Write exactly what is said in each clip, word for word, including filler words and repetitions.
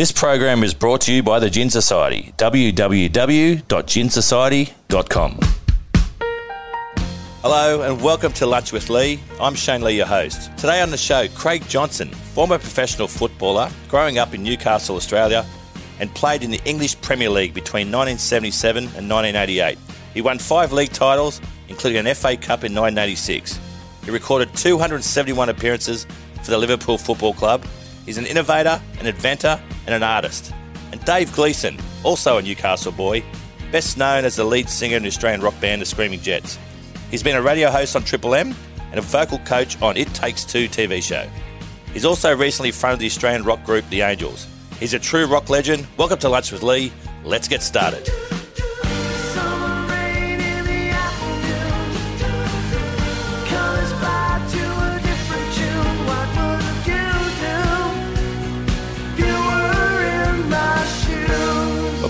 This program is brought to you by the Gin Society, w w w dot gin society dot com. Hello and welcome to Lunch with Lee. I'm Shane Lee, your host. Today on the show, Craig Johnson, former professional footballer, growing up in Newcastle, Australia, and played in the English Premier League between nineteen seventy-seven and nineteen eighty-eight. He won five league titles, including an F A Cup in nineteen eighty-six. He recorded two hundred seventy-one appearances for the Liverpool Football Club. He's an innovator, an inventor, and an artist. And Dave Gleeson, also a Newcastle boy, best known as the lead singer in the Australian rock band The Screaming Jets. He's been a radio host on Triple M and a vocal coach on It Takes Two T V show. He's also recently fronted the Australian rock group The Angels. He's a true rock legend. Welcome to Lunch with Lee. Let's get started.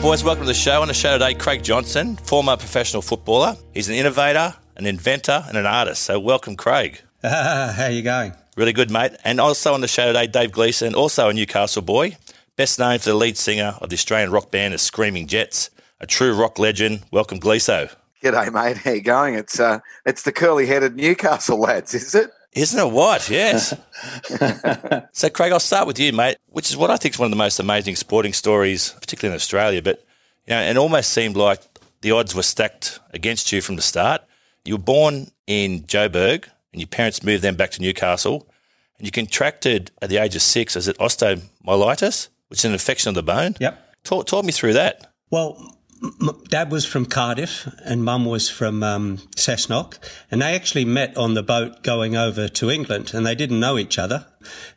Boys, welcome to the show. On the show today, Craig Johnson, former professional footballer. He's an innovator, an inventor, and an artist. So welcome, Craig. Uh, how you going? Really good, mate. And also on the show today, Dave Gleeson, also a Newcastle boy, best known for the lead singer of the Australian rock band The Screaming Jets, a true rock legend. Welcome, Gleeso. G'day, mate. How you going? It's uh, it's the curly-headed Newcastle lads, is it? Isn't it what? Yes. So, Craig, I'll start with you, mate, which is what I think is one of the most amazing sporting stories, particularly in Australia. But, you know, it almost seemed like the odds were stacked against you from the start. You were born in Joburg and your parents moved them back to Newcastle and you contracted at the age of six, is it osteomyelitis, which is an infection of the bone? Yep. Talk, talk me through that. Well, Dad was from Cardiff and Mum was from um, Cessnock, and they actually met on the boat going over to England, and they didn't know each other.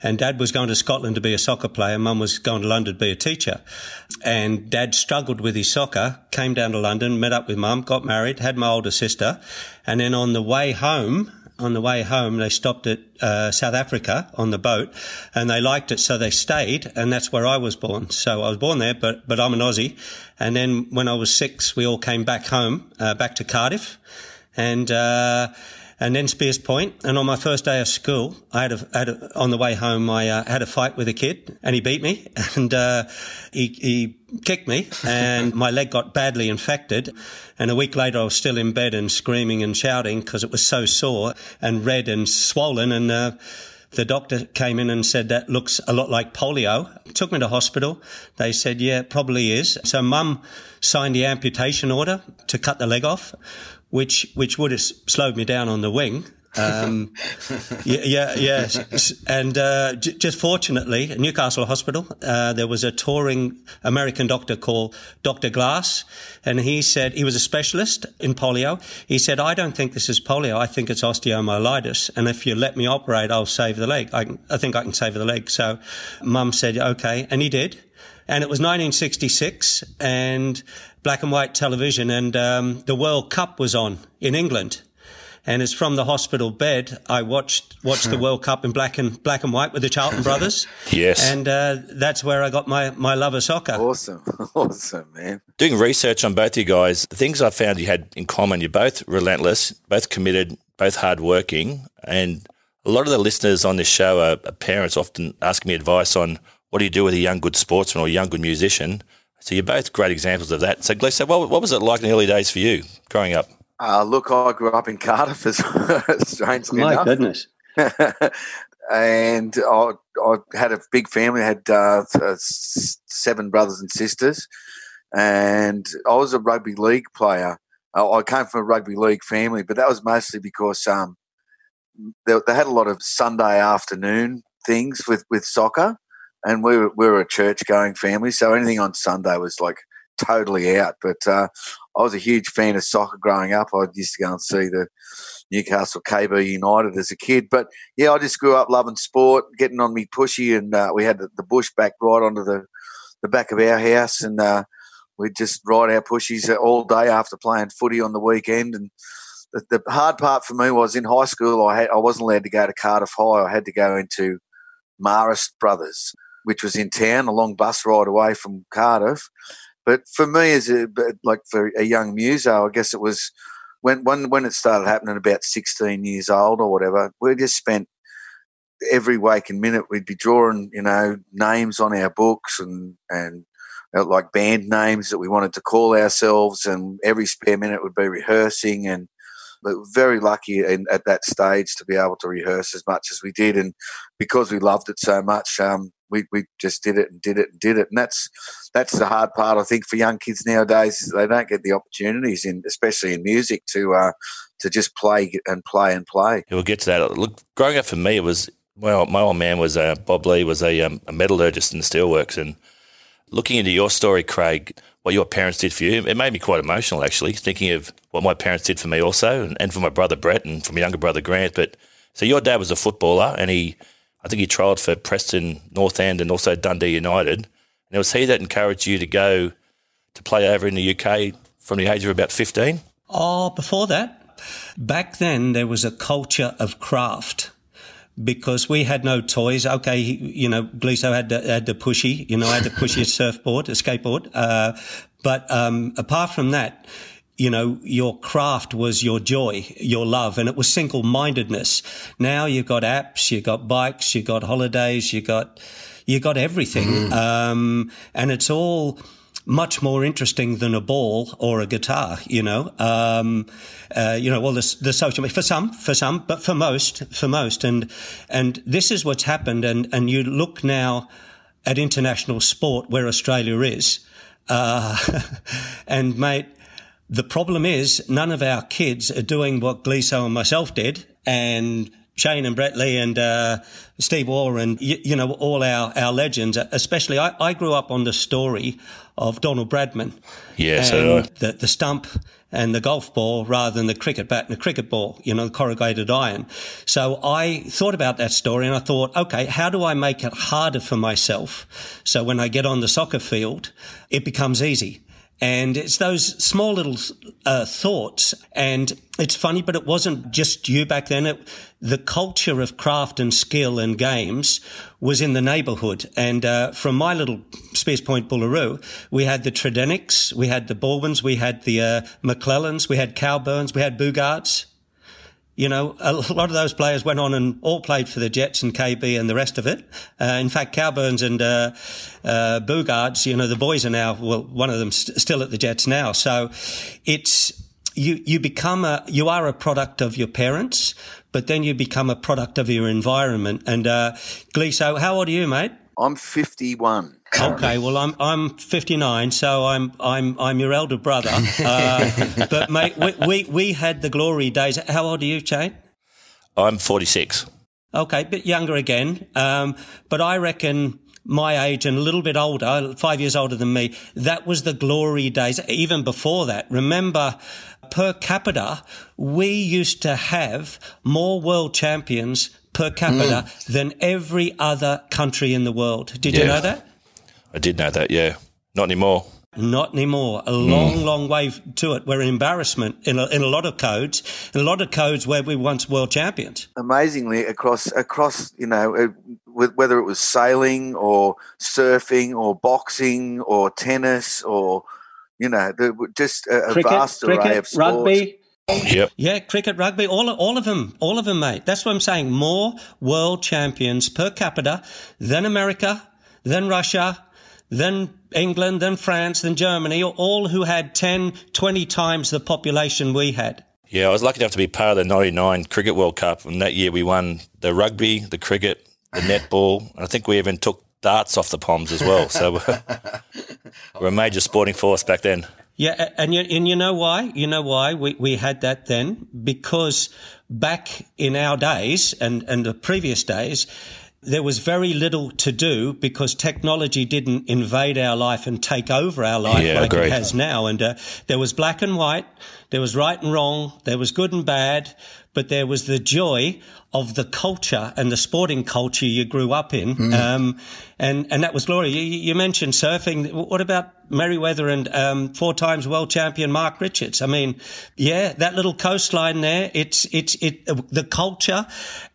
And Dad was going to Scotland to be a soccer player, Mum was going to London to be a teacher. And Dad struggled with his soccer, came down to London, met up with Mum, got married, had my older sister, and then on the way home, on the way home, they stopped at uh, South Africa on the boat and they liked it, so they stayed, and that's where I was born. So I was born there, but, but I'm an Aussie. And then when I was six, we all came back home, uh, back to Cardiff and uh, and then Spears Point. And on my first day of school, I had a, had a, on the way home, I uh, had a fight with a kid and he beat me and uh, he, he kicked me and my leg got badly infected. And a week later, I was still in bed and screaming and shouting because it was so sore and red and swollen. And uh, the doctor came in and said, that looks a lot like polio. Took me to hospital. They said, yeah, it probably is. So Mum signed the amputation order to cut the leg off, which which would have slowed me down on the wing. Um, yeah, yeah, yeah. And uh, j- just fortunately, at Newcastle Hospital, uh, there was a touring American doctor called Doctor Glass, and he said, he was a specialist in polio. He said, I don't think this is polio, I think it's osteomyelitis, and if you let me operate, I'll save the leg. I, can, I think I can save the leg. So Mum said, okay, and he did. And it was nineteen sixty-six and black and white television, and um, the World Cup was on in England. And it's from the hospital bed. I watched watched the World Cup in black and black and white with the Charlton brothers. Yes, and uh, that's where I got my my love of soccer. Awesome, awesome, man. Doing research on both you guys, the things I found you had in common: you're both relentless, both committed, both hardworking. And a lot of the listeners on this show are parents, often asking me advice on what do you do with a young good sportsman or a young good musician. So you're both great examples of that. So, Gleeson, what, what was it like in the early days for you growing up? Uh, look, I grew up in Cardiff, as strangely My enough. My goodness. And I, I had a big family. I had uh, seven brothers and sisters. And I was a rugby league player. I came from a rugby league family, but that was mostly because um, they, they had a lot of Sunday afternoon things with, with soccer. And we were, we were a church-going family, so anything on Sunday was like totally out. But uh, I was a huge fan of soccer growing up. I used to go and see the Newcastle K B United as a kid. But, yeah, I just grew up loving sport, getting on me pushy, and uh, we had the, the bush back right onto the, the back of our house, and uh, we'd just ride our pushies all day after playing footy on the weekend. And the, the hard part for me was in high school I had, I wasn't allowed to go to Cardiff High. I had to go into Marist Brothers, which was in town, a long bus ride away from Cardiff. But for me, as a, like for a young muso, I guess it was when when when it started happening about sixteen years old or whatever. We just spent every waking minute we'd be drawing, you know, names on our books and, and uh, like band names that we wanted to call ourselves, and every spare minute would be rehearsing. And we were very lucky in, at that stage to be able to rehearse as much as we did. And because we loved it so much, um, we, we just did it and did it and did it. And that's that's the hard part, I think, for young kids nowadays, is they don't get the opportunities, in, especially in music, to uh, to just play and play and play. Yeah, we'll get to that. Look, growing up for me, it was well, my old man was uh, Bob Lee was a, um, a metallurgist in the steelworks. And looking into your story, Craig, what your parents did for you, it made me quite emotional, actually, thinking of what my parents did for me also, and, and for my brother Brett and for my younger brother Grant. But so your dad was a footballer, and he, I think he trialled for Preston North End and also Dundee United. And it was he that encouraged you to go to play over in the U K from the age of about fifteen? Oh, before that. Back then there was a culture of craft, because we had no toys. Okay, you know, Gleeson had the, had the pushy, you know, I had the pushy surfboard, a skateboard. Uh, but um, apart from that, you know, your craft was your joy, your love, and it was single-mindedness. Now you've got apps, you've got bikes, you've got holidays, you've got, you got everything. Mm-hmm. Um, and it's all much more interesting than a ball or a guitar, you know. Um, uh, you know, well, the, the social, for some, for some, but for most, for most. And, and this is what's happened. And, and you look now at international sport where Australia is. Uh, and mate, the problem is none of our kids are doing what Gleeson and myself did, and Shane and Brett Lee and uh, Steve Waugh and, you, you know, all our, our legends, especially I, I grew up on the story of Donald Bradman. Yes, and the, the stump and the golf ball rather than the cricket bat and the cricket ball, you know, the corrugated iron. So I thought about that story and I thought, okay, how do I make it harder for myself so when I get on the soccer field, it becomes easy? And it's those small little uh, thoughts. And it's funny, but it wasn't just you back then. It, the culture of craft and skill and games was in the neighbourhood. And uh, from my little Spears Point Bullaroo, we had the Tredenics, we had the Baldwins, we had the uh, McClellans, we had Cowburns, we had Bugards. You know, a lot of those players went on and all played for the Jets and K B and the rest of it. Uh, in fact, Cowburns and uh, uh, Bugards, you know, the boys are now, well, one of them's st- still at the Jets now. So it's, you, you become a, you are a product of your parents, but then you become a product of your environment. And, uh, Gleeson, how old are you, mate? I'm fifty-one. Currently. Okay, well, I'm I'm fifty-nine, so I'm I'm I'm your elder brother. Uh, but mate, we, we we had the glory days. How old are you, Shane? I'm forty-six. Okay, a bit younger again. Um, but I reckon my age and a little bit older, five years older than me, that was the glory days. Even before that, remember, per capita, we used to have more world champions per capita mm. than every other country in the world. Did yeah. you know that? I did know that, yeah. Not anymore. Not anymore. A long, mm. long way to it. We're an embarrassment in a, in a lot of codes, in a lot of codes where we were once world champions. Amazingly, across, across you know, whether it was sailing or surfing or boxing or tennis or, you know, just a, cricket, a vast cricket, array of sports. Rugby. Yep. Yeah, cricket, rugby, all all of them, all of them, mate. That's what I'm saying. More world champions per capita than America, than Russia, then England, then France, then Germany, all who had ten, twenty times the population we had. Yeah, I was lucky enough to be part of the ninety-nine Cricket World Cup, and that year we won the rugby, the cricket, the netball, and I think we even took darts off the Poms as well. So we're, we're a major sporting force back then. Yeah, and you, and you know why? You know why we, we had that then? Because back in our days and, and the previous days, there was very little to do because technology didn't invade our life and take over our life yeah, like great. It has now. And uh, there was black and white, there was right and wrong, there was good and bad, but there was the joy of the culture and the sporting culture you grew up in. Mm. Um, and, and that was glory. You, you mentioned surfing. What about Merriweather and um, four times world champion Mark Richards? I mean, yeah, that little coastline there, it's, it's, it, the culture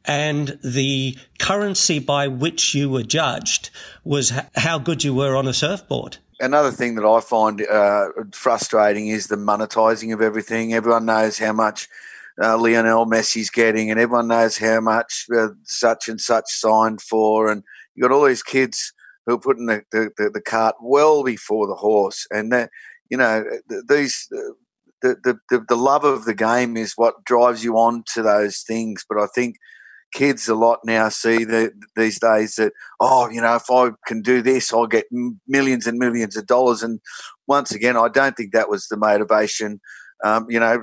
and the currency by which you were judged was how good you were on a surfboard. Another thing that I find uh, frustrating is the monetizing of everything. Everyone knows how much uh, Lionel Messi's getting, and everyone knows how much uh, such and such signed for, and you got all these kids who are putting the, the, the, the cart well before the horse, and that, you know, these the, the the the love of the game is what drives you on to those things. But I think kids a lot now see that these days that, oh, you know, if I can do this, I'll get millions and millions of dollars. And once again, I don't think that was the motivation. Um, you know,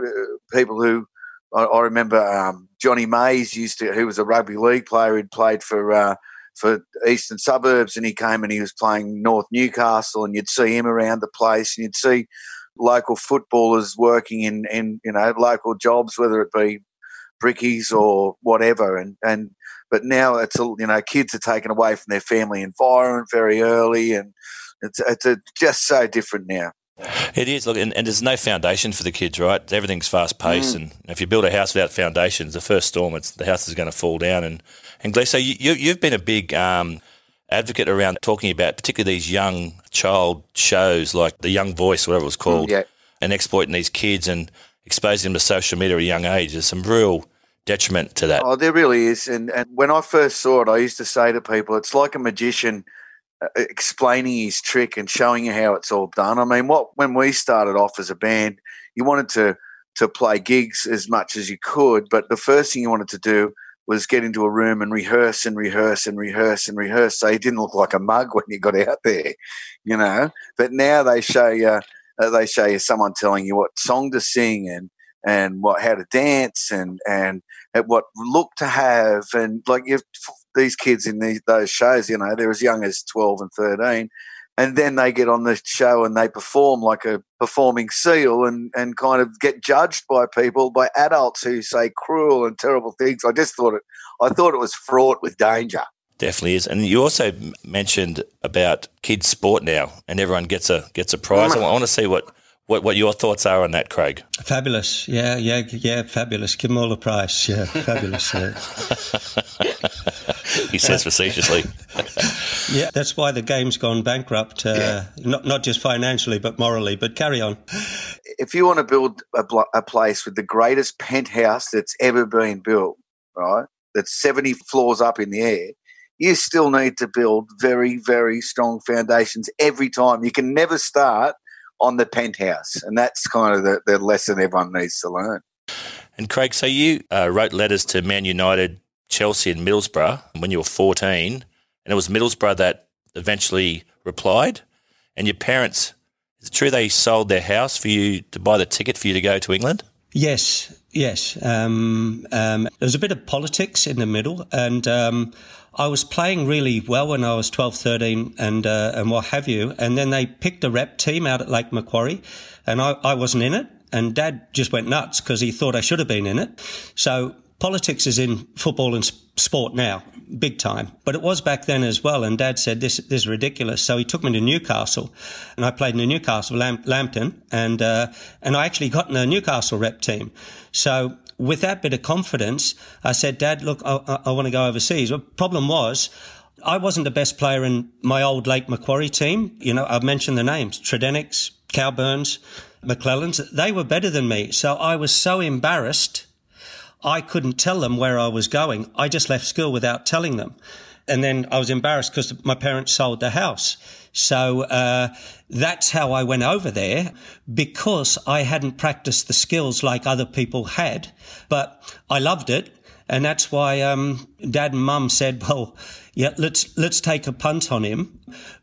people who I, I remember um, Johnny Mays used to, who was a rugby league player who'd played for uh, for Eastern Suburbs, and he came and he was playing North Newcastle, and you'd see him around the place, and you'd see local footballers working in, in you know, local jobs, whether it be brickies or whatever, and and but now it's, you know, kids are taken away from their family environment very early, and it's it's a, just so different now. It is, look, and, and there's no foundation for the kids, right? Everything's fast paced, mm. and if you build a house without foundations, the first storm, it's, the house is going to fall down. And and Gleeson, so you, you you've been a big um, advocate around talking about particularly these young child shows like The Young Voice, whatever it was called, mm, yeah. and exploiting these kids and exposing them to social media at a young age. There's some real detriment to that. Oh, there really is. And, and when I first saw it, I used to say to people, it's like a magician explaining his trick and showing you how it's all done. I mean, what when we started off as a band, you wanted to, to play gigs as much as you could, but the first thing you wanted to do was get into a room and rehearse and rehearse and rehearse and rehearse so you didn't look like a mug when you got out there, you know. But now they show you... Uh, they show you someone telling you what song to sing and, and what how to dance and, and, and what look to have. And, like, you've, these kids in these, those shows, you know, they're as young as twelve and thirteen, and then they get on the show and they perform like a performing seal and, and kind of get judged by people, by adults who say cruel and terrible things. I just thought it I thought it was fraught with danger. Definitely is. And you also mentioned about kids' sport now, and everyone gets a gets a prize. I want to see what, what, what your thoughts are on that, Craig. Fabulous. Yeah, yeah, yeah, fabulous. Give them all a prize. Yeah, fabulous. Yeah. He says facetiously. Yeah, that's why the game's gone bankrupt, uh, yeah. not not just financially but morally. But carry on. If you want to build a, a place with the greatest penthouse that's ever been built, right, that's seventy floors up in the air, you still need to build very, very strong foundations every time. You can never start on the penthouse, and that's kind of the, the lesson everyone needs to learn. And, Craig, so you uh, wrote letters to Man United, Chelsea and Middlesbrough when you were fourteen, and it was Middlesbrough that eventually replied, and your parents, is it true they sold their house for you to buy the ticket for you to go to England? Yes, yes. Um, um, there was a bit of politics in the middle, and um, I was playing really well when I was twelve, thirteen and uh, and what have you. And then they picked a rep team out at Lake Macquarie, and I, I wasn't in it. And Dad just went nuts because he thought I should have been in it. So politics is in football and sport now, big time. But it was back then as well. And Dad said, this, this is ridiculous. So he took me to Newcastle, and I played in the Newcastle Lamp- Lambton. And, uh, and I actually got in the Newcastle rep team. So with that bit of confidence, I said, Dad, look, I, I, I want to go overseas. The problem was, I wasn't the best player in my old Lake Macquarie team. You know, I've mentioned the names, Tredenics, Cowburns, McClellans. They were better than me. So I was so embarrassed, I couldn't tell them where I was going. I just left school without telling them. And then I was embarrassed because my parents sold the house. So uh that's how I went over there, because I hadn't practiced the skills like other people had. But I loved it. And that's why um Dad and Mum said, well, yeah, let's let's take a punt on him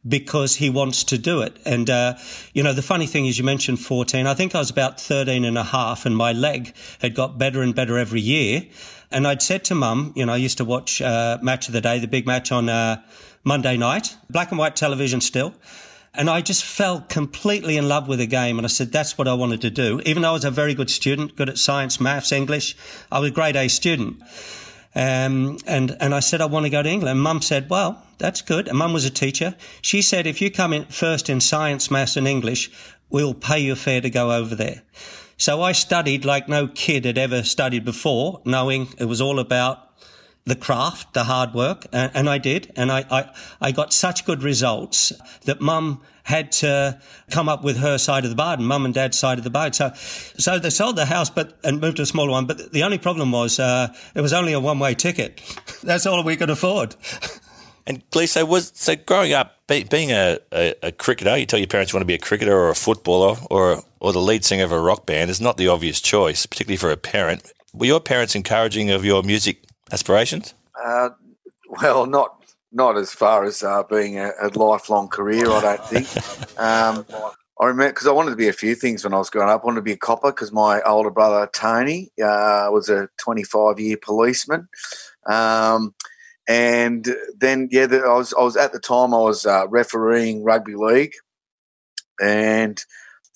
because he wants to do it. And, uh you know, the funny thing is, you mentioned fourteen. I think I was about thirteen and a half, and my leg had got better and better every year. And I'd said to Mum, you know, I used to watch uh, Match of the Day, the big match on uh, Monday night, black and white television still. And I just fell completely in love with the game. And I said, that's what I wanted to do. Even though I was a very good student, good at science, maths, English, I was a grade A student. Um, and, and I said, I want to go to England. Mum said, well, that's good. And Mum was a teacher. She said, if you come in first in science, maths and English, we'll pay you a fare to go over there. So I studied like no kid had ever studied before, knowing it was all about the craft, the hard work, and, and I did. And I, I, I got such good results that Mum had to come up with her side of the bargain, Mum and Dad's side of the bargain. So, so they sold the house, but and moved to a smaller one. But the only problem was uh, it was only a one-way ticket. That's all we could afford. And Gleeson, was so growing up, be, being a, a, a cricketer, you tell your parents you want to be a cricketer or a footballer or or the lead singer of a rock band is not the obvious choice, particularly for a parent. Were your parents encouraging of your music aspirations? Uh, well, not not as far as uh, being a, a lifelong career, I don't think. um, I remember because I wanted to be a few things when I was growing up. I wanted to be a copper because my older brother Tony uh, was a twenty-five-year policeman. Um, and then, yeah, the, I was I was at the time I was uh, refereeing rugby league, and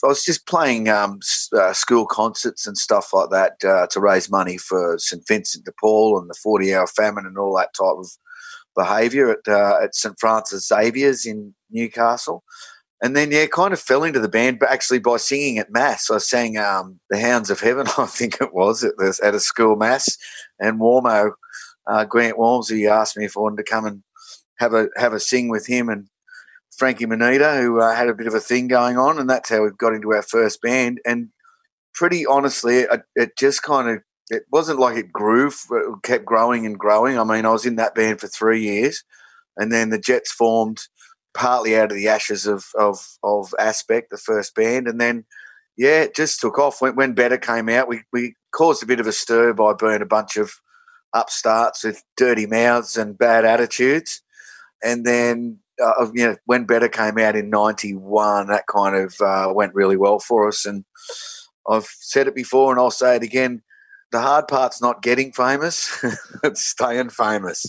I was just playing um, uh, school concerts and stuff like that uh, to raise money for St Vincent de Paul and the forty-hour famine and all that type of behaviour at uh, at St Francis Xavier's in Newcastle. And then, yeah, kind of fell into the band, but actually by singing at mass. I sang um, The Hounds of Heaven, I think it was, at, the, at a school mass. And Warmo, uh, Grant Walmsley, asked me if I wanted to come and have a have a sing with him and Frankie Manita, who uh, had a bit of a thing going on, and that's how we got into our first band. And pretty honestly, it, it just kind of – it wasn't like it grew. It kept growing and growing. I mean, I was in that band for three years, and then the Jets formed partly out of the ashes of of, of Aspect, the first band, and then, yeah, it just took off. When, when Better came out, we, we caused a bit of a stir by being a bunch of upstarts with dirty mouths and bad attitudes, and then – Uh, you know, when Better came out in ninety-one, that kind of uh, went really well for us. And I've said it before and I'll say it again, the hard part's not getting famous, it's staying famous.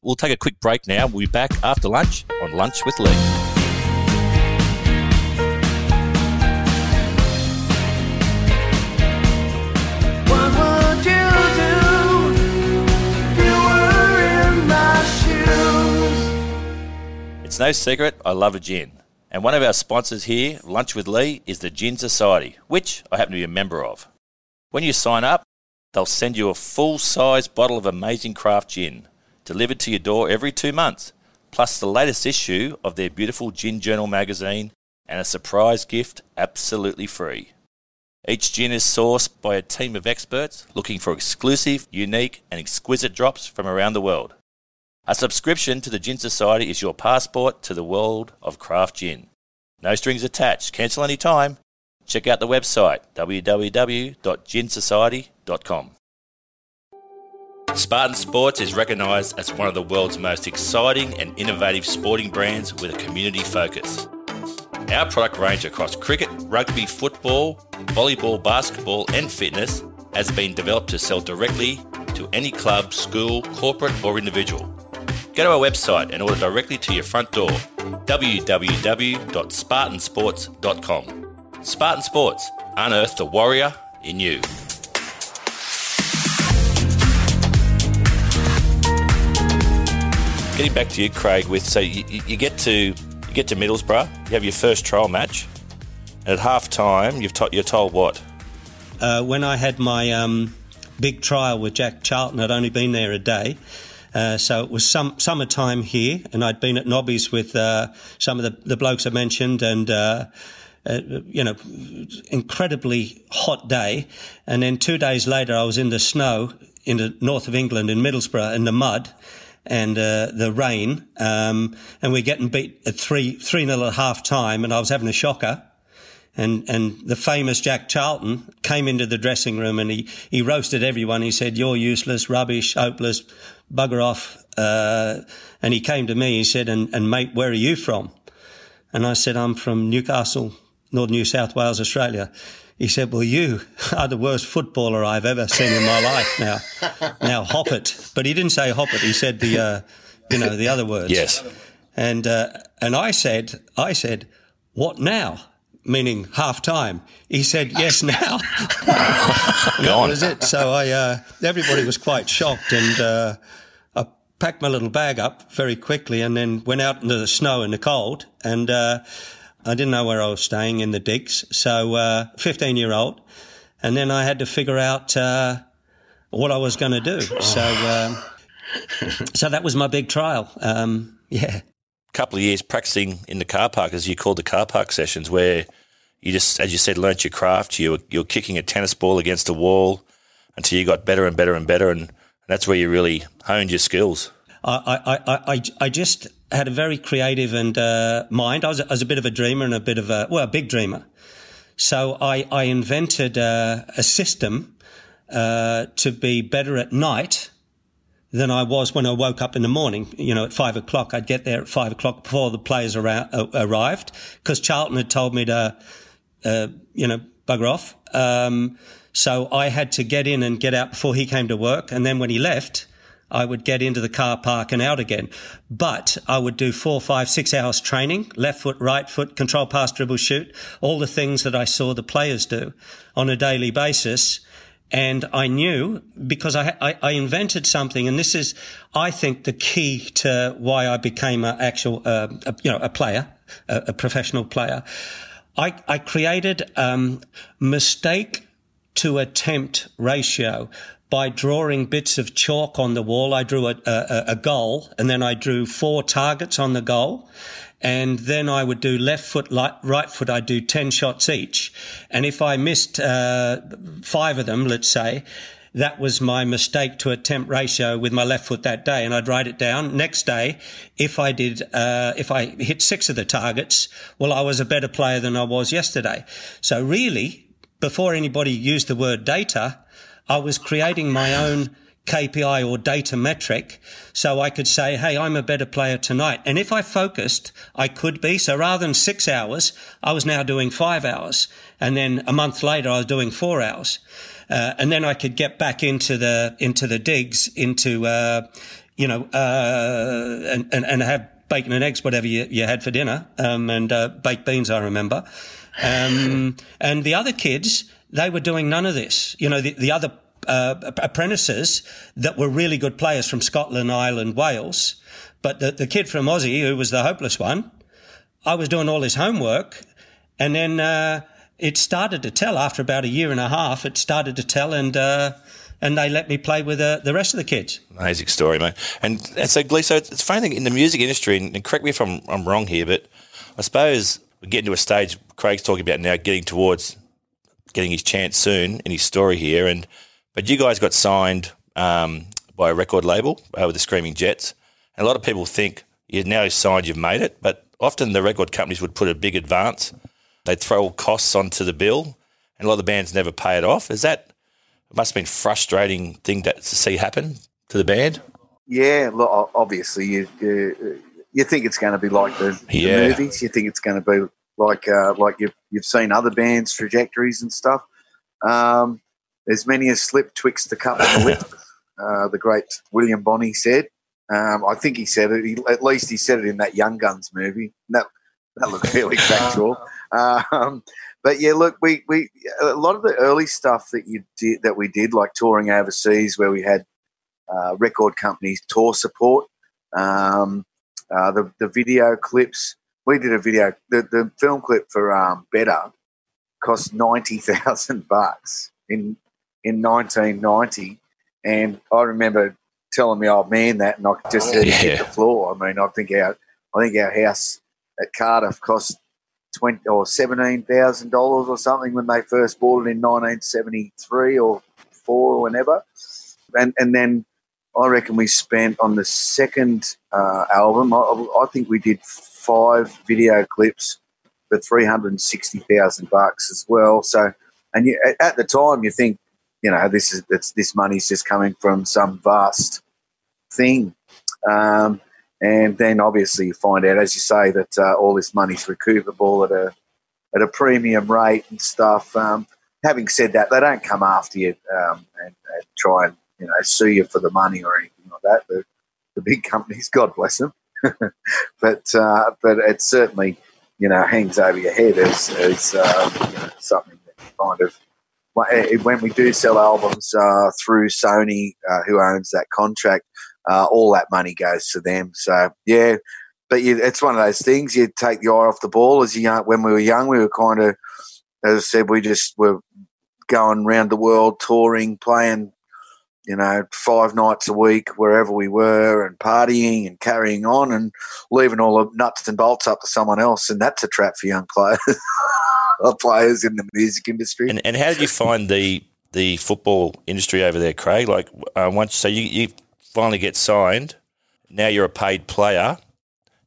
We'll take a quick break now. We'll be back after lunch on Lunch with Lee. It's no secret I love a gin, and one of our sponsors here, Lunch with Lee, is the Gin Society, which I happen to be a member of. When you sign up, they'll send you a full-size bottle of amazing craft gin, delivered to your door every two months, plus the latest issue of their beautiful Gin Journal magazine, and a surprise gift absolutely free. Each gin is sourced by a team of experts looking for exclusive, unique, and exquisite drops from around the world. A subscription to the Gin Society is your passport to the world of craft gin. No strings attached. Cancel any time. Check out the website, w w w dot gin society dot com. Spartan Sports is recognised as one of the world's most exciting and innovative sporting brands with a community focus. Our product range across cricket, rugby, football, volleyball, basketball and fitness has been developed to sell directly to any club, school, corporate or individual. Go to our website and order directly to your front door, w w w dot spartan sports dot com. Spartan Sports, unearth the warrior in you. Getting back to you, Craig, with so you, you get to you get to Middlesbrough, you have your first trial match, and at half time you've to, you're told what? Uh, when I had my um, big trial with Jack Charlton, I'd only been there a day. Uh, so it was some summertime here, and I'd been at Nobby's with uh, some of the, the blokes I mentioned, and uh, uh, you know, incredibly hot day. And then two days later, I was in the snow in the north of England in Middlesbrough in the mud and uh, the rain, um, and we're getting beat at three three nil at half time, and I was having a shocker. And and the famous Jack Charlton came into the dressing room and he, he roasted everyone. He said, "You're useless, rubbish, hopeless, bugger off." Uh, and he came to me, he said, and, and mate, where are you from? And I said, "I'm from Newcastle, Northern New South Wales, Australia." He said, "Well, you are the worst footballer I've ever seen in my life now. Now, hop it." But he didn't say hop it. He said the, uh, you know, the other words. Yes. And, uh, and I said, I said, "What now?" Meaning half time. He said, "Yes, now." That was it. So I, uh, everybody was quite shocked, and uh, I packed my little bag up very quickly, and then went out into the snow and the cold, and uh, I didn't know where I was staying in the digs. So uh, fifteen year old, and then I had to figure out uh, what I was going to do. So um, so that was my big trial, um, yeah. A couple of years practising in the car park, as you called the car park sessions, where you just, as you said, learnt your craft. You were, you were kicking a tennis ball against a wall until you got better and better and better, and, and that's where you really honed your skills. I, I, I, I just had a very creative and uh, mind. I was, I was a bit of a dreamer and a bit of a, well, a big dreamer. So I, I invented uh, a system uh, to be better at night than I was when I woke up in the morning. You know, at five o'clock, I'd get there at five o'clock before the players around, uh, arrived, because Charlton had told me to, uh, you know, bugger off. Um, so I had to get in and get out before he came to work. And then when he left, I would get into the car park and out again. But I would do four, five, six hours training, left foot, right foot, control, pass, dribble, shoot, all the things that I saw the players do on a daily basis. And I knew, because I, I, I invented something, and this is, I think, the key to why I became an actual, uh, a, you know, a player, a, a professional player. I, I created um mistake to attempt ratio. By drawing bits of chalk on the wall, I drew a, a, a goal, and then I drew four targets on the goal, and then I would do left foot, right foot. I'd do ten shots each, and if I missed uh, five of them, let's say, that was my mistake to attempt ratio with my left foot that day, and I'd write it down. Next day, if I did, uh, if I hit six of the targets, well, I was a better player than I was yesterday. So really, before anybody used the word data, I was creating my own K P I or data metric, so I could say, hey, I'm a better player tonight. And if I focused, I could be. So rather than six hours, I was now doing five hours. And then a month later, I was doing four hours. Uh, and then I could get back into the, into the digs, into, uh, you know, uh, and, and, and have bacon and eggs, whatever you, you had for dinner, um, and, uh, baked beans, I remember. Um, and the other kids, they were doing none of this. You know, the, the other uh, apprentices that were really good players from Scotland, Ireland, Wales, but the, the kid from Aussie, who was the hopeless one, I was doing all his homework, and then uh, it started to tell. After about a year and a half, it started to tell, and uh, and they let me play with uh, the rest of the kids. Amazing story, mate. And, and so, Glee, so it's funny thing in the music industry, and correct me if I'm, I'm wrong here, but I suppose we're getting to a stage, Craig's talking about now, getting towards getting his chance soon in his story here, and but you guys got signed um, by a record label uh, with the Screaming Jets, and a lot of people think you're now signed, you've made it, but often the record companies would put a big advance, they'd throw costs onto the bill, and a lot of the bands never pay it off. Is that, it must have been a frustrating thing to, to see happen to the band? Yeah, look, obviously you you, you think it's going to be like the, yeah. the movies, you think it's going to be like uh, like you've, you've seen other bands' trajectories and stuff. Um, there's many a slip twixt the cup and the lip, uh, the great William Bonney said. Um, I think he said it, he, at least he said it in that Young Guns movie. That, that looked fairly factual. Um, but, yeah, look, we, we a lot of the early stuff that you did, that we did, like touring overseas where we had uh, record companies, tour support, um, uh, the, the video clips. We did a video. The, the film clip for um, Better cost ninety thousand bucks in in nineteen ninety, and I remember telling my old man that, and I just oh, yeah. hit the floor. I mean, I think our I think our house at Cardiff cost twenty or seventeen thousand dollars or something when they first bought it in nineteen seventy three or four or whenever, and and then I reckon we spent on the second uh, album. I, I think we did five video clips for three hundred and sixty thousand bucks as well. So, and you, at the time, you think, you know, this is it's, this money's just coming from some vast thing, um, and then obviously you find out, as you say, that uh, all this money's recuperable at a at a premium rate and stuff. Um, having said that, they don't come after you um, and, and try and you know sue you for the money or anything like that. The, the big companies, God bless them. but uh, but it certainly, you know, hangs over your head as, as um, you know, something that kind of when we do sell albums uh, through Sony, uh, who owns that contract, uh, all that money goes to them. So yeah, but you, it's one of those things. You take the eye off the ball. As you when we were young, we were kind of, as I said, we just were going around the world touring, playing you know, five nights a week wherever we were and partying and carrying on and leaving all the nuts and bolts up to someone else, and that's a trap for young players players in the music industry. And, and how did you find the the football industry over there, Craig? Like uh, once, so you, you finally get signed. Now you're a paid player.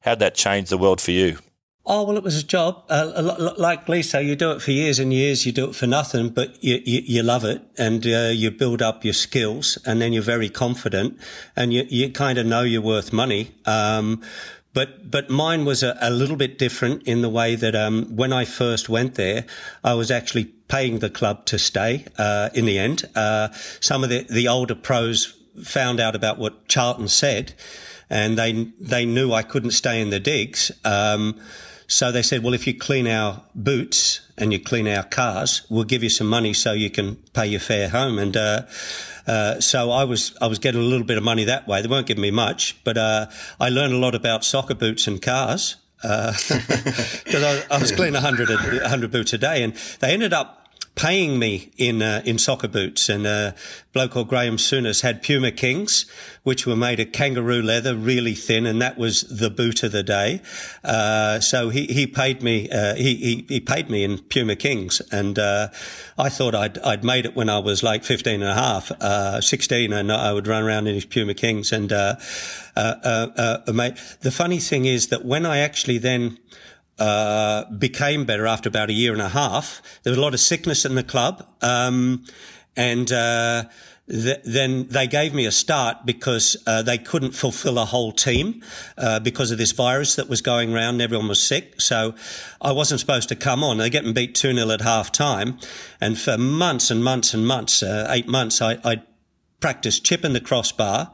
How'd that change the world for you? Oh, well, it was a job. Uh, like Lisa, you do it for years and years. You do it for nothing, but you, you, you love it, and uh, you build up your skills, and then you're very confident, and you, you kind of know you're worth money. Um, but but mine was a, a little bit different in the way that um, when I first went there, I was actually paying the club to stay uh, in the end. Uh, some of the, the older pros found out about what Charlton said, and they they knew I couldn't stay in the digs. Um, so they said, well, if you clean our boots and you clean our cars, we'll give you some money so you can pay your fare home. And uh, uh, so I was I was getting a little bit of money that way. They weren't giving me much, but uh, I learned a lot about soccer boots and cars because uh, I, I was cleaning one hundred boots a day, and they ended up paying me in uh, in soccer boots. And a bloke called Graeme Souness had Puma Kings, which were made of kangaroo leather, really thin, and that was the boot of the day. Uh, so he, he paid me uh, he, he he paid me in Puma Kings, and uh, I thought I'd I'd made it when I was like fifteen and a half, uh, sixteen, and I would run around in his Puma Kings. And uh, uh, uh, uh, mate, the funny thing is that when I actually then Uh, became better after about a year and a half, there was a lot of sickness in the club. Um, and, uh, th- then they gave me a start because, uh, they couldn't fulfill a whole team, uh, because of this virus that was going around and everyone was sick. So I wasn't supposed to come on. They're getting beat two nil at half time. And for months and months and months, uh, eight months, I, I practiced chipping the crossbar.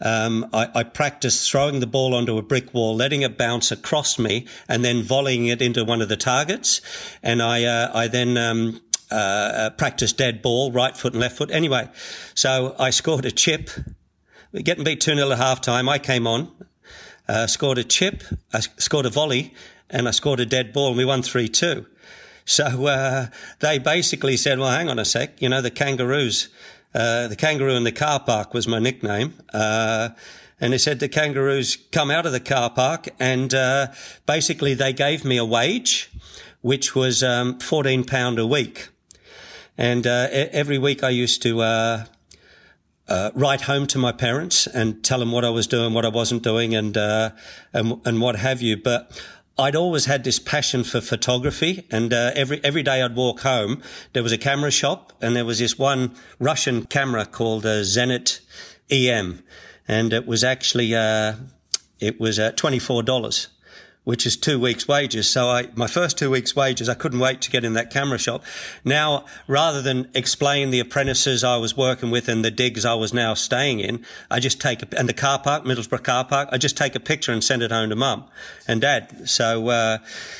Um, I, I practiced throwing the ball onto a brick wall, letting it bounce across me, and then volleying it into one of the targets. And I, uh, I then um, uh, practiced dead ball, right foot and left foot. Anyway, so I scored a chip. Getting beat two nil at halftime, I came on, uh, scored a chip, I scored a volley, and I scored a dead ball, and we won three two. So uh, they basically said, well, hang on a sec, you know, the Kangaroos, Uh, the kangaroo in the car park was my nickname. Uh, and they said the kangaroos come out of the car park, and uh, basically they gave me a wage, which was um, fourteen pounds a week. And uh, e- every week I used to uh, uh, write home to my parents and tell them what I was doing, what I wasn't doing, and uh, and, and what have you. But I'd always had this passion for photography, and uh, every every day I'd walk home, there was a camera shop, and there was this one Russian camera called a uh, Zenit E M, and it was actually uh, it was uh, twenty-four dollars, which is two weeks' wages. So I my first two weeks' wages, I couldn't wait to get in that camera shop. Now, rather than explain the apprentices I was working with and the digs I was now staying in, I just take a, and the car park, Middlesbrough car park, I just take a picture and send it home to Mum and Dad. So uh,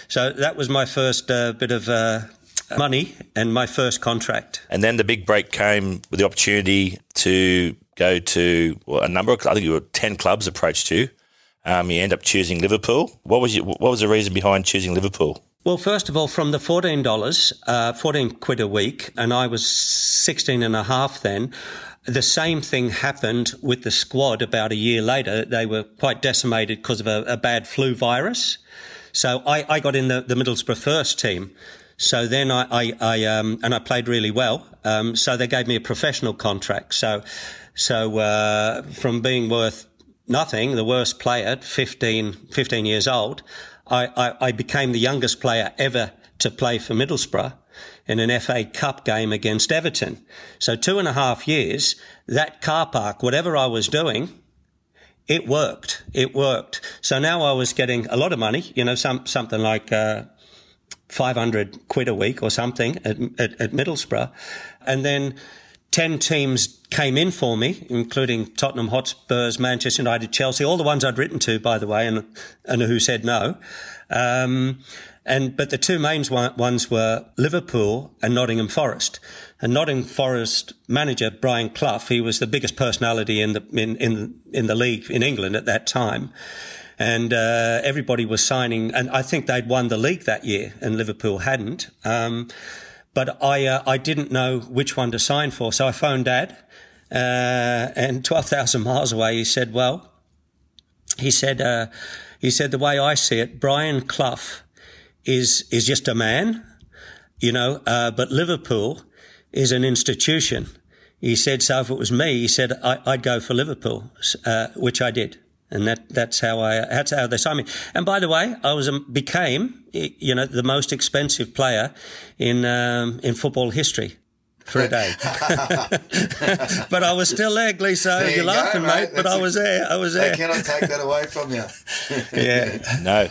so that was my first uh, bit of uh, money and my first contract. And then the big break came with the opportunity to go to well, a number of, I think you were ten clubs approached you. Um, you end up choosing Liverpool. What was your, what was the reason behind choosing Liverpool? Well, first of all, from the fourteen dollars, uh, fourteen quid a week, and I was sixteen and a half then, the same thing happened with the squad about a year later. They were quite decimated because of a, a bad flu virus. So I, I got in the, the Middlesbrough first team. So then I, I, I um, and I played really well. Um, so they gave me a professional contract. So, so, uh, from being worth nothing, the worst player, fifteen, fifteen years old, I, I, I became the youngest player ever to play for Middlesbrough in an F A Cup game against Everton. So two and a half years, that car park, whatever I was doing, it worked. It worked. So now I was getting a lot of money, you know, some something like uh, five hundred quid a week or something at, at, at Middlesbrough. And then ten teams came in for me, including Tottenham Hotspurs, Manchester United, Chelsea, all the ones I'd written to, by the way, and and who said no. Um, and but the two main ones were Liverpool and Nottingham Forest. And Nottingham Forest manager Brian Clough, he was the biggest personality in the in in, in the league in England at that time. And uh, everybody was signing, and I think they'd won the league that year, and Liverpool hadn't. Um, But I uh, I didn't know which one to sign for, so I phoned Dad, Uh, and twelve thousand miles away, he said, well, he said, uh, he said, the way I see it, Brian Clough is, is just a man, you know, uh, but Liverpool is an institution. He said, so if it was me, he said, I, I'd go for Liverpool, uh, which I did. And that, that's how I, that's how they signed me. And by the way, I was, um, became, you know, the most expensive player in, um, in football history for a day. But I was still there, Gleeson. There You're you laughing, go, mate, but that's I was a, there. I was there. I cannot take that away from you. Yeah. No.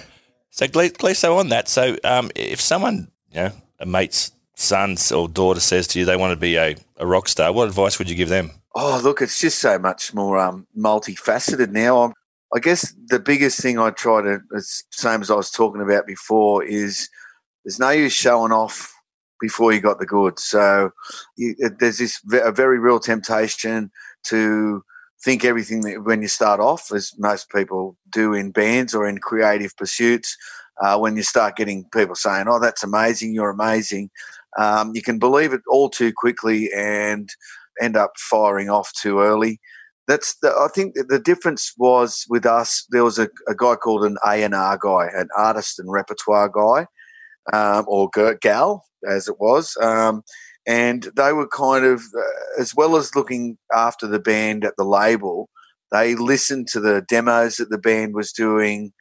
So, Gleeson, on that, so um, if someone, you know, a mate's son or daughter says to you they want to be a, a rock star, what advice would you give them? Oh, look, it's just so much more um, multifaceted now. I'm, I guess the biggest thing I try to, it's same as I was talking about before, is there's no use showing off before you got the goods. So you, there's this ve- a very real temptation to think everything that when you start off, as most people do in bands or in creative pursuits, uh, when you start getting people saying, oh, that's amazing, you're amazing, um, you can believe it all too quickly and end up firing off too early. That's the, I think the difference was with us, there was a, a guy called an A and R guy, an artist and repertoire guy, um, or gal, as it was, um, and they were kind of, uh, as well as looking after the band at the label, they listened to the demos that the band was doing,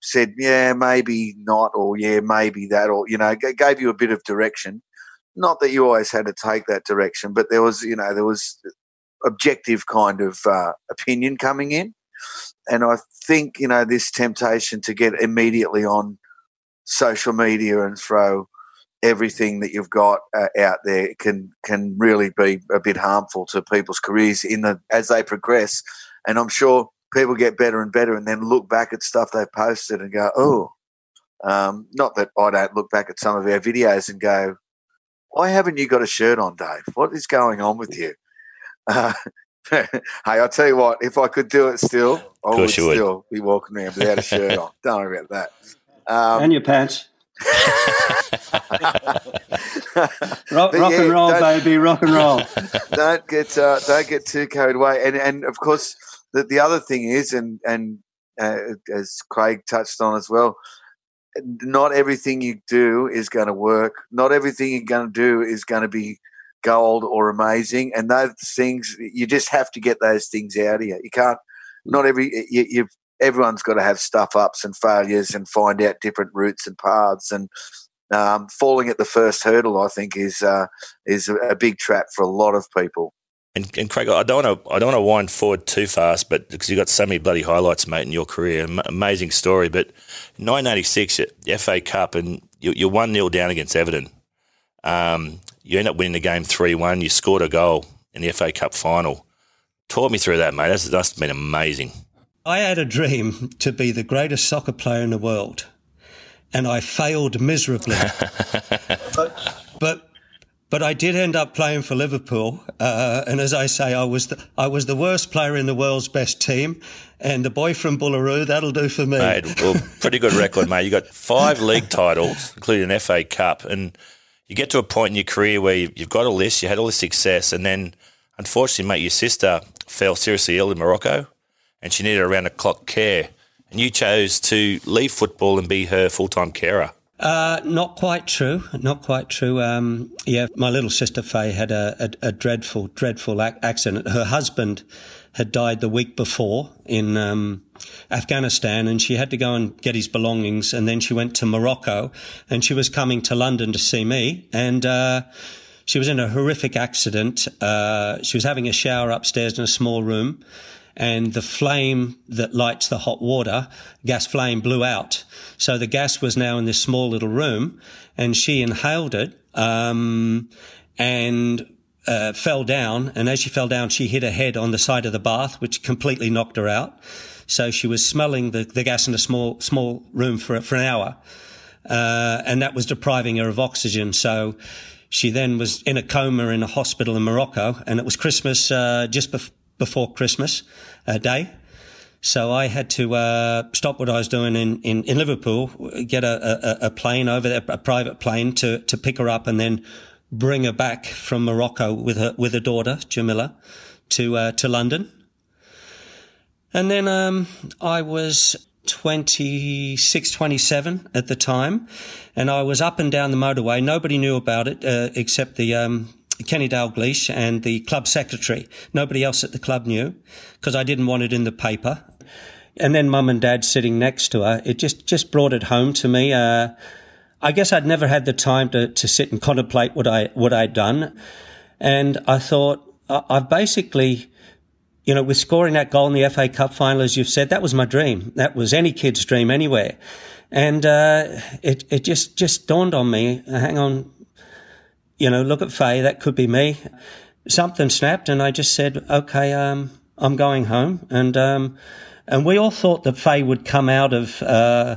said, yeah, maybe not, or yeah, maybe that, or, you know, g- gave you a bit of direction. Not that you always had to take that direction, but there was, you know, there was objective kind of uh, opinion coming in. And I think, you know, this temptation to get immediately on social media and throw everything that you've got uh, out there can can really be a bit harmful to people's careers in the as they progress. And I'm sure people get better and better and then look back at stuff they've posted and go, oh, um, not that I don't look back at some of our videos and go, why haven't you got a shirt on, Dave? What is going on with you? Uh, hey, I'll tell you what, if I could do it still, I would still would. be walking around without a shirt on. Don't worry about that. Um, and your pants. rock rock yeah, and roll, baby, rock and roll. Don't get uh, don't get too carried away. And, and of course, the, the other thing is, and, and uh, as Craig touched on as well, not everything you do is going to work. Not everything you're going to do is going to be gold or amazing. And those things, you just have to get those things out of you. You can't. Not every. You, you've. Everyone's got to have stuff ups and failures and find out different routes and paths. And um, falling at the first hurdle, I think, is uh, is a big trap for a lot of people. And, and Craig, I don't want to I don't want to wind forward too fast, but because you've got so many bloody highlights, mate, in your career, amazing story. But nineteen eighty-six, the F A Cup, and you, you're one nil down against Everton. Um, you end up winning the game three one. You scored a goal in the F A Cup final. Talk me through that, mate. That's that's been amazing. I had a dream to be the greatest soccer player in the world, and I failed miserably. but, but but I did end up playing for Liverpool, uh, and as I say, I was the, I was the worst player in the world's best team, and the boy from Bullaroo, that'll do for me. Mate, well, pretty good record, mate. You got five league titles, including an F A Cup, and you get to a point in your career where you've got all this, you had all this success, and then unfortunately, mate, your sister fell seriously ill in Morocco, and she needed around-the-clock care. And you chose to leave football and be her full-time carer. Uh, not quite true, not quite true. Um, yeah, my little sister Faye had a, a, a dreadful, dreadful ac- accident. Her husband had died the week before in um, Afghanistan, and she had to go and get his belongings, and then she went to Morocco, and she was coming to London to see me, and... Uh, she was in a horrific accident. Uh, she was having a shower upstairs in a small room, and the flame that lights the hot water, gas flame, blew out. So the gas was now in this small little room, and she inhaled it um, and uh, fell down. And as she fell down, she hit her head on the side of the bath, which completely knocked her out. So she was smelling the, the gas in a small small room for, for an hour, uh, and that was depriving her of oxygen. So... she then was in a coma in a hospital in Morocco, and it was Christmas, uh, just bef- before Christmas uh, Day. So I had to uh, stop what I was doing in, in, in Liverpool, get a, a, a plane over there, a private plane to, to pick her up and then bring her back from Morocco with her, with her daughter, Jamila, to uh, to London. And then um, I was twenty-six, twenty-seven at the time, and I was up and down the motorway. Nobody knew about it uh, except the um, Kenny Dalglish and the club secretary. Nobody else at the club knew because I didn't want it in the paper. And then Mum and Dad sitting next to her, it just, just brought it home to me. Uh, I guess I'd never had the time to, to sit and contemplate what I what I'd done. And I thought, I've basically, you know, with scoring that goal in the F A Cup final, as you've said, that was my dream. That was any kid's dream anywhere. And uh, it it just, just dawned on me, hang on, you know, look at Faye, that could be me. Something snapped and I just said, okay, um, I'm going home. And um, and we all thought that Faye would come out of uh,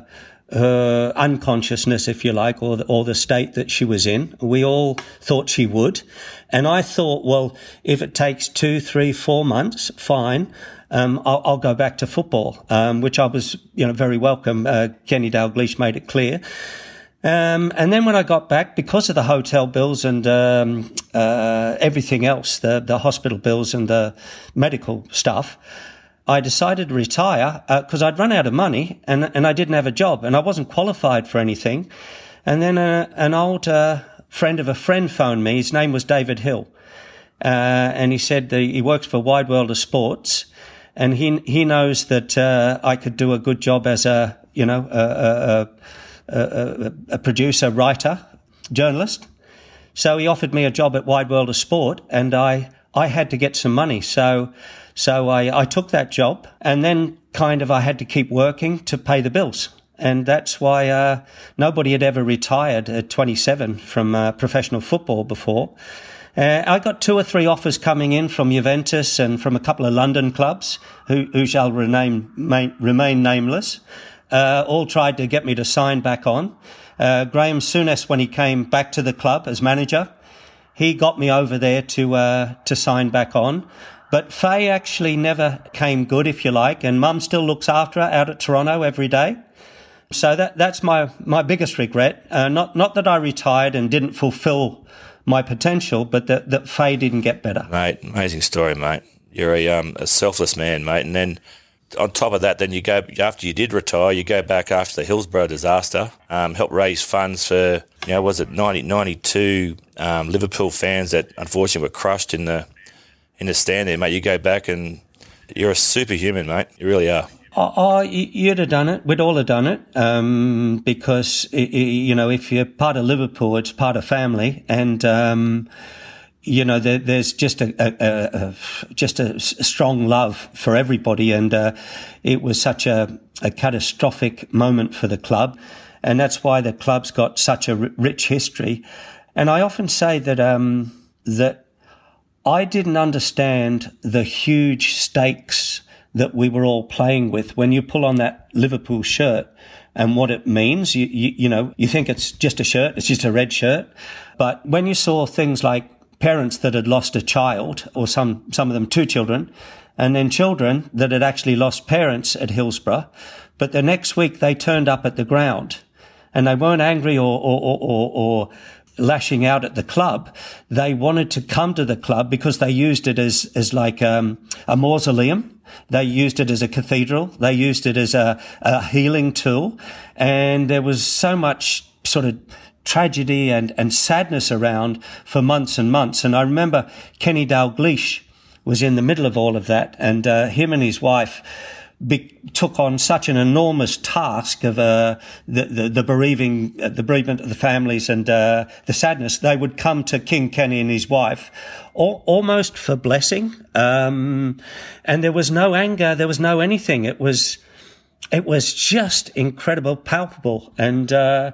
her unconsciousness, if you like, or the, or the state that she was in. We all thought she would. And I thought, well, if it takes two, three, four months, fine. Um, I'll, I'll go back to football, um, which I was, you know, very welcome. Uh, Kenny Dalglish made it clear. Um, and then when I got back, because of the hotel bills and um, uh, everything else, the, the hospital bills and the medical stuff, I decided to retire because uh, I'd run out of money and and I didn't have a job and I wasn't qualified for anything. And then uh, an old uh, friend of a friend phoned me. His name was David Hill, uh, and he said that he works for Wide World of Sports, and he he knows that uh, I could do a good job as a you know a a, a, a producer, writer, journalist. So he offered me a job at Wide World of Sport, and I I had to get some money. So. So I, I took that job, and then kind of I had to keep working to pay the bills. And that's why uh, nobody had ever retired at twenty-seven from uh, professional football before. Uh, I got two or three offers coming in from Juventus and from a couple of London clubs who, who shall rename, main, remain nameless, uh, all tried to get me to sign back on. Uh, Graeme Souness, when he came back to the club as manager, he got me over there to uh, to sign back on. But Faye actually never came good, if you like, and Mum still looks after her out at Toronto every day. So that that's my, my biggest regret. Uh, not not that I retired and didn't fulfil my potential, but that, that Faye didn't get better. Mate, amazing story, mate. You're a, um, a selfless man, mate. And then on top of that, then you go after you did retire, you go back after the Hillsborough disaster, um, help raise funds for, you know, was it ninety, ninety-two um, Liverpool fans that unfortunately were crushed in the... in the stand there, mate. You go back and you're a superhuman, mate. You really are. Oh, oh, you'd have done it. We'd all have done it um, because, you know, if you're part of Liverpool, it's part of family. And, um, you know, there, there's just a, a, a just a strong love for everybody. And uh, it was such a, a catastrophic moment for the club. And that's why the club's got such a rich history. And I often say that um, that, I didn't understand the huge stakes that we were all playing with. When you pull on that Liverpool shirt and what it means, you, you, you know, you think it's just a shirt, it's just a red shirt. But when you saw things like parents that had lost a child, or some, some of them two children, and then children that had actually lost parents at Hillsborough, but the next week they turned up at the ground and they weren't angry or, or, or, or, or lashing out at the club. They wanted to come to the club because they used it as as like um, a mausoleum. They used it as a cathedral. They used it as a, a healing tool. And there was so much sort of tragedy and, and sadness around for months and months. And I remember Kenny Dalglish was in the middle of all of that, and uh, him and his wife Be- took on such an enormous task of uh, the, the the bereaving, the bereavement of the families and uh, the sadness. They would come to King Kenny and his wife, al- almost for blessing, um, and there was no anger, there was no anything. It was, it was just incredible, palpable. And uh,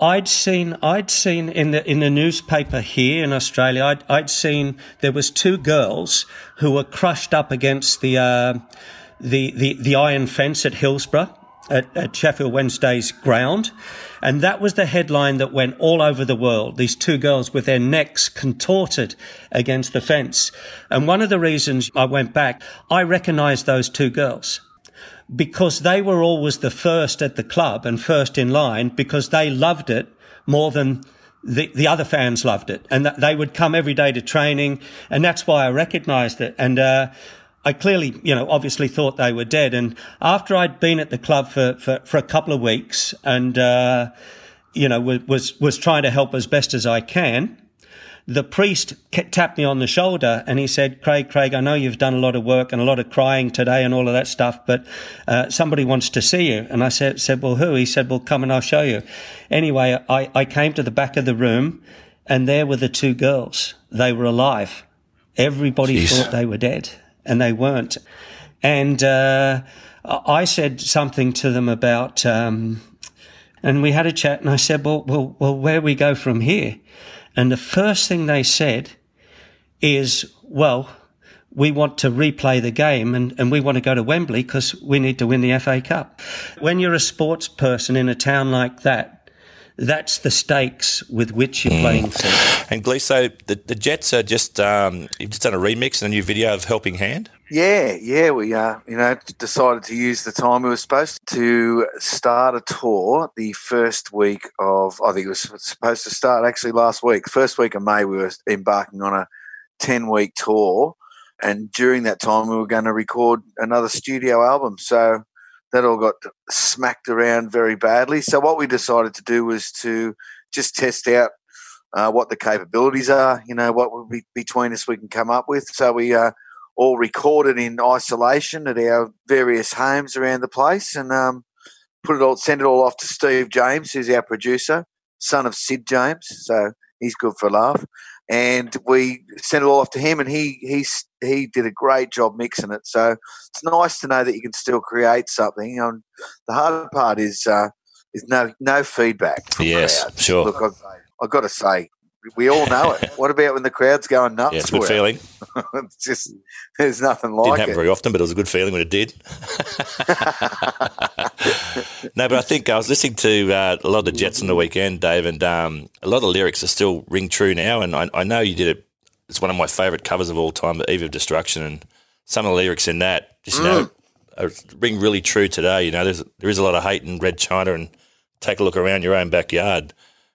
I'd seen, I'd seen in the in the newspaper here in Australia, I'd, I'd seen there was two girls who were crushed up against the. Uh, The, the, the iron fence at Hillsborough, at, at Sheffield Wednesday's ground. And that was the headline that went all over the world. These two girls with their necks contorted against the fence. And one of the reasons I went back, I recognised those two girls because they were always the first at the club and first in line because they loved it more than the, the other fans loved it, and that they would come every day to training, and that's why I recognised it. And uh, I clearly, you know, obviously thought they were dead. And after I'd been at the club for, for, for a couple of weeks and, uh, you know, was, was trying to help as best as I can, the priest tapped me on the shoulder and he said, Craig, Craig, I know you've done a lot of work and a lot of crying today and all of that stuff, but uh, somebody wants to see you. And I said, said, well, who? He said, well, come and I'll show you. Anyway, I, I came to the back of the room and there were the two girls. They were alive. Everybody Jeez. Thought they were dead. And they weren't. And uh, I said something to them about, um, and we had a chat, and I said, well, well, well, where we go from here? And the first thing they said is, well, we want to replay the game and, and we want to go to Wembley because we need to win the F A Cup. When you're a sports person in a town like that, that's the stakes with which you're playing mm. for. And Gleeson, so the, the Jets are just, um, you've just done a remix and a new video of Helping Hand? Yeah, yeah, we uh, you know, decided to use the time we were supposed to start a tour the first week of, I think it was supposed to start actually last week. First week of May we were embarking on a ten-week tour, and during that time we were going to record another studio album. So that all got smacked around very badly. So what we decided to do was to just test out uh, what the capabilities are, you know, what we, between us we can come up with. So we uh, all recorded in isolation at our various homes around the place, and um, put it all, sent it all off to Steve James, who's our producer, son of Sid James, so he's good for laugh. And we sent it all off to him, and he he he did a great job mixing it. So it's nice to know that you can still create something. And the hard part is uh, is no no feedback. Yes, crowd. Sure. Look, I've, I've got to say, we all know it. What about when the crowd's going nuts? Yeah, it's a good feeling. It's just there's nothing like it. Didn't happen it. very often, but it was a good feeling when it did. No, but I think I was listening to uh, a lot of the Jets on the weekend, Dave, and um, a lot of the lyrics are still ring true now. And I, I know you did it. It's one of my favourite covers of all time, The Eve of Destruction, and some of the lyrics in that just you mm. know are, ring really true today. You know, there's there is a lot of hate in Red China, and take a look around your own backyard.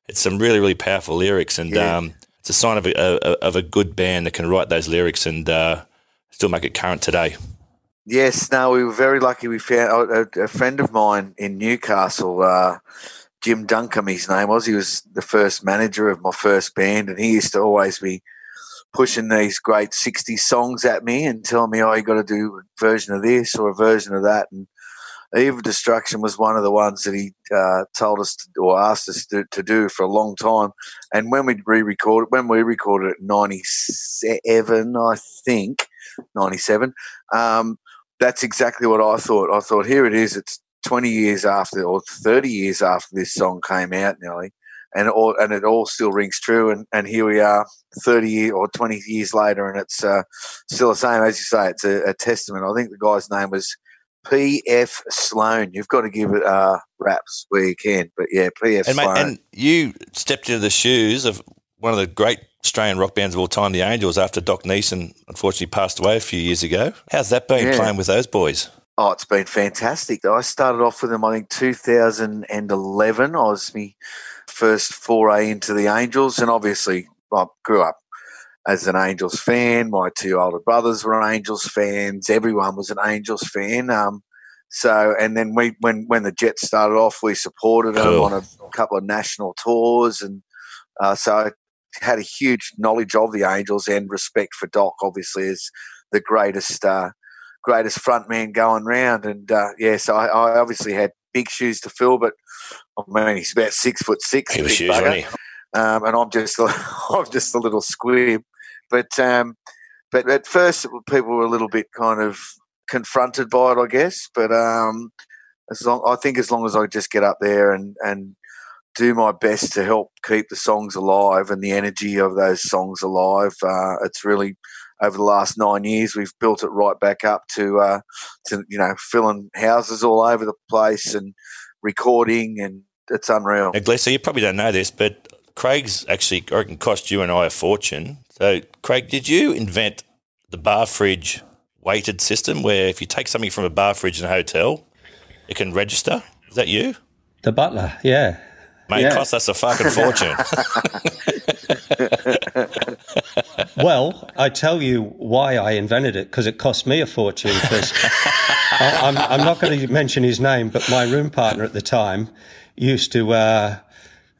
It's some really, really powerful lyrics, and yeah. um, it's a sign of a, a of a good band that can write those lyrics and uh, still make it current today. Yes, no, we were very lucky. We found a, a friend of mine in Newcastle, uh, Jim Duncombe, his name was. He was the first manager of my first band, and he used to always be pushing these great sixties songs at me and telling me, oh, you got to do a version of this or a version of that, and Eve of Destruction was one of the ones that he uh, told us to, or asked us to, to do for a long time. And when we re-recorded, when we recorded it in ninety-seven, I think, ninety-seven, um, that's exactly what I thought. I thought, here it is. It's twenty years after or thirty years after this song came out nearly, and it all, and it all still rings true. And, and here we are thirty or twenty years later, and it's uh, still the same. As you say, it's a, a testament. I think the guy's name was P F Sloan. You've got to give it uh, raps where you can, but yeah, P F Sloan. Mate, and you stepped into the shoes of one of the great Australian rock bands of all time, The Angels, after Doc Neeson unfortunately passed away a few years ago. How's that been yeah. playing with those boys? Oh, it's been fantastic. I started off with them, I think, two thousand eleven. I was my first foray into The Angels, and obviously I grew up as an Angels fan. My two older brothers were Angels fans. Everyone was an Angels fan. Um, so, and then we, when when the Jets started off, we supported them cool. on a couple of national tours, and uh, so I had a huge knowledge of the Angels and respect for Doc, obviously, as the greatest uh, greatest frontman going round. And uh, yeah, so I, I obviously had big shoes to fill, but I mean, he's about six foot six, he was huge, wasn't he? Um, and I'm just a, I'm just a little squib. But um, but at first people were a little bit kind of confronted by it, I guess. But um, as long I think as long as I just get up there and, and do my best to help keep the songs alive and the energy of those songs alive, uh, it's really over the last nine years we've built it right back up to uh, to you know filling houses all over the place and recording, and it's unreal. Now, Gleeson, you probably don't know this, but Craig's actually, I reckon, cost you and I a fortune. So, Craig, did you invent the bar fridge weighted system where if you take something from a bar fridge in a hotel, it can register? Is that you? The Butler, yeah. Mate, yeah. cost us a fucking fortune. Well, I tell you why I invented it, because it cost me a fortune. Because I'm, I'm not going to mention his name, but my room partner at the time used to uh,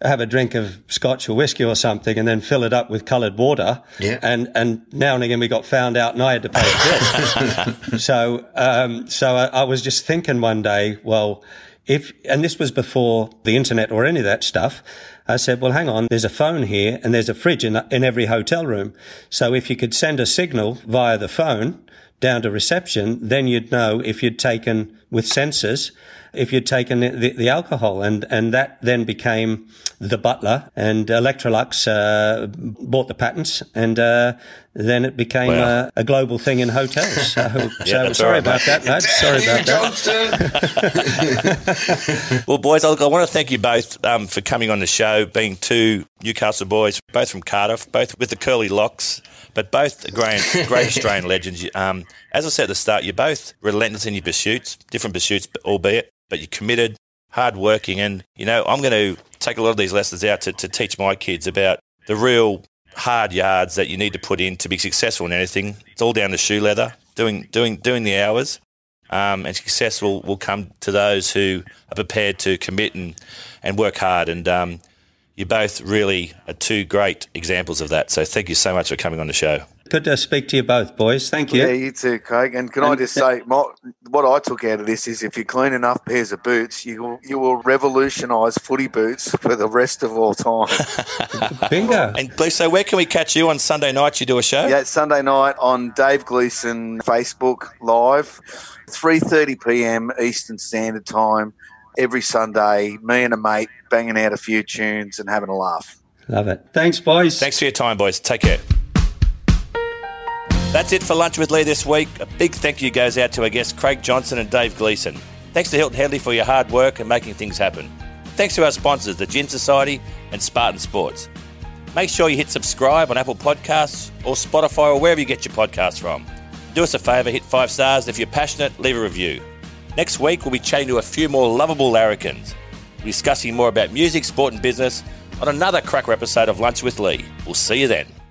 have a drink of scotch or whiskey or something and then fill it up with coloured water. Yeah. And, and now and again we got found out and I had to pay the bill. So, um, so I, I was just thinking one day, well, if, and this was before the internet or any of that stuff, I said, well, hang on, there's a phone here and there's a fridge in, in every hotel room. So if you could send a signal via the phone down to reception, then you'd know if you'd taken, with sensors, if you'd taken the, the alcohol. And, and that then became The Butler, and Electrolux uh, bought the patents, and uh, then it became wow. a, a global thing in hotels. So, yeah, so sorry right, about that, mate. Sorry about that. Well, boys, I, I want to thank you both um, for coming on the show, being two Newcastle boys, both from Cardiff, both with the curly locks, but both great, great Australian legends. Um, as I said at the start, you're both relentless in your pursuits, different pursuits, albeit, but you're committed, hardworking, and, you know, I'm going to take a lot of these lessons out to, to teach my kids about the real hard yards that you need to put in to be successful in anything. It's all down to shoe leather, doing doing, doing the hours, um, and success will, will come to those who are prepared to commit and, and work hard, and um, you both really are two great examples of that. So thank you so much for coming on the show. Good to speak to you both, boys. Thank you. Yeah, you too, Craig. And can and, I just say, my, what I took out of this is if you clean enough pairs of boots, you will, you will revolutionise footy boots for the rest of all time. Bingo. And please, so where can we catch you on Sunday night? You do a show? Yeah, Sunday night on Dave Gleeson Facebook Live, three thirty p.m. Eastern Standard Time. Every Sunday, me and a mate banging out a few tunes and having a laugh. Love it. Thanks, boys. Thanks for your time, boys. Take care. That's it for Lunch with Lee this week. A big thank you goes out to our guests Craig Johnson and Dave Gleeson. Thanks to Hilton Headley for your hard work and making things happen. Thanks to our sponsors, the Gin Society and Spartan Sports. Make sure you hit subscribe on Apple Podcasts or Spotify or wherever you get your podcasts from. Do us a favour, hit five stars. If you're passionate, leave a review. Next week, we'll be chatting to a few more lovable larrikins. We'll be discussing more about music, sport and business on another cracker episode of Lunch with Lee. We'll see you then.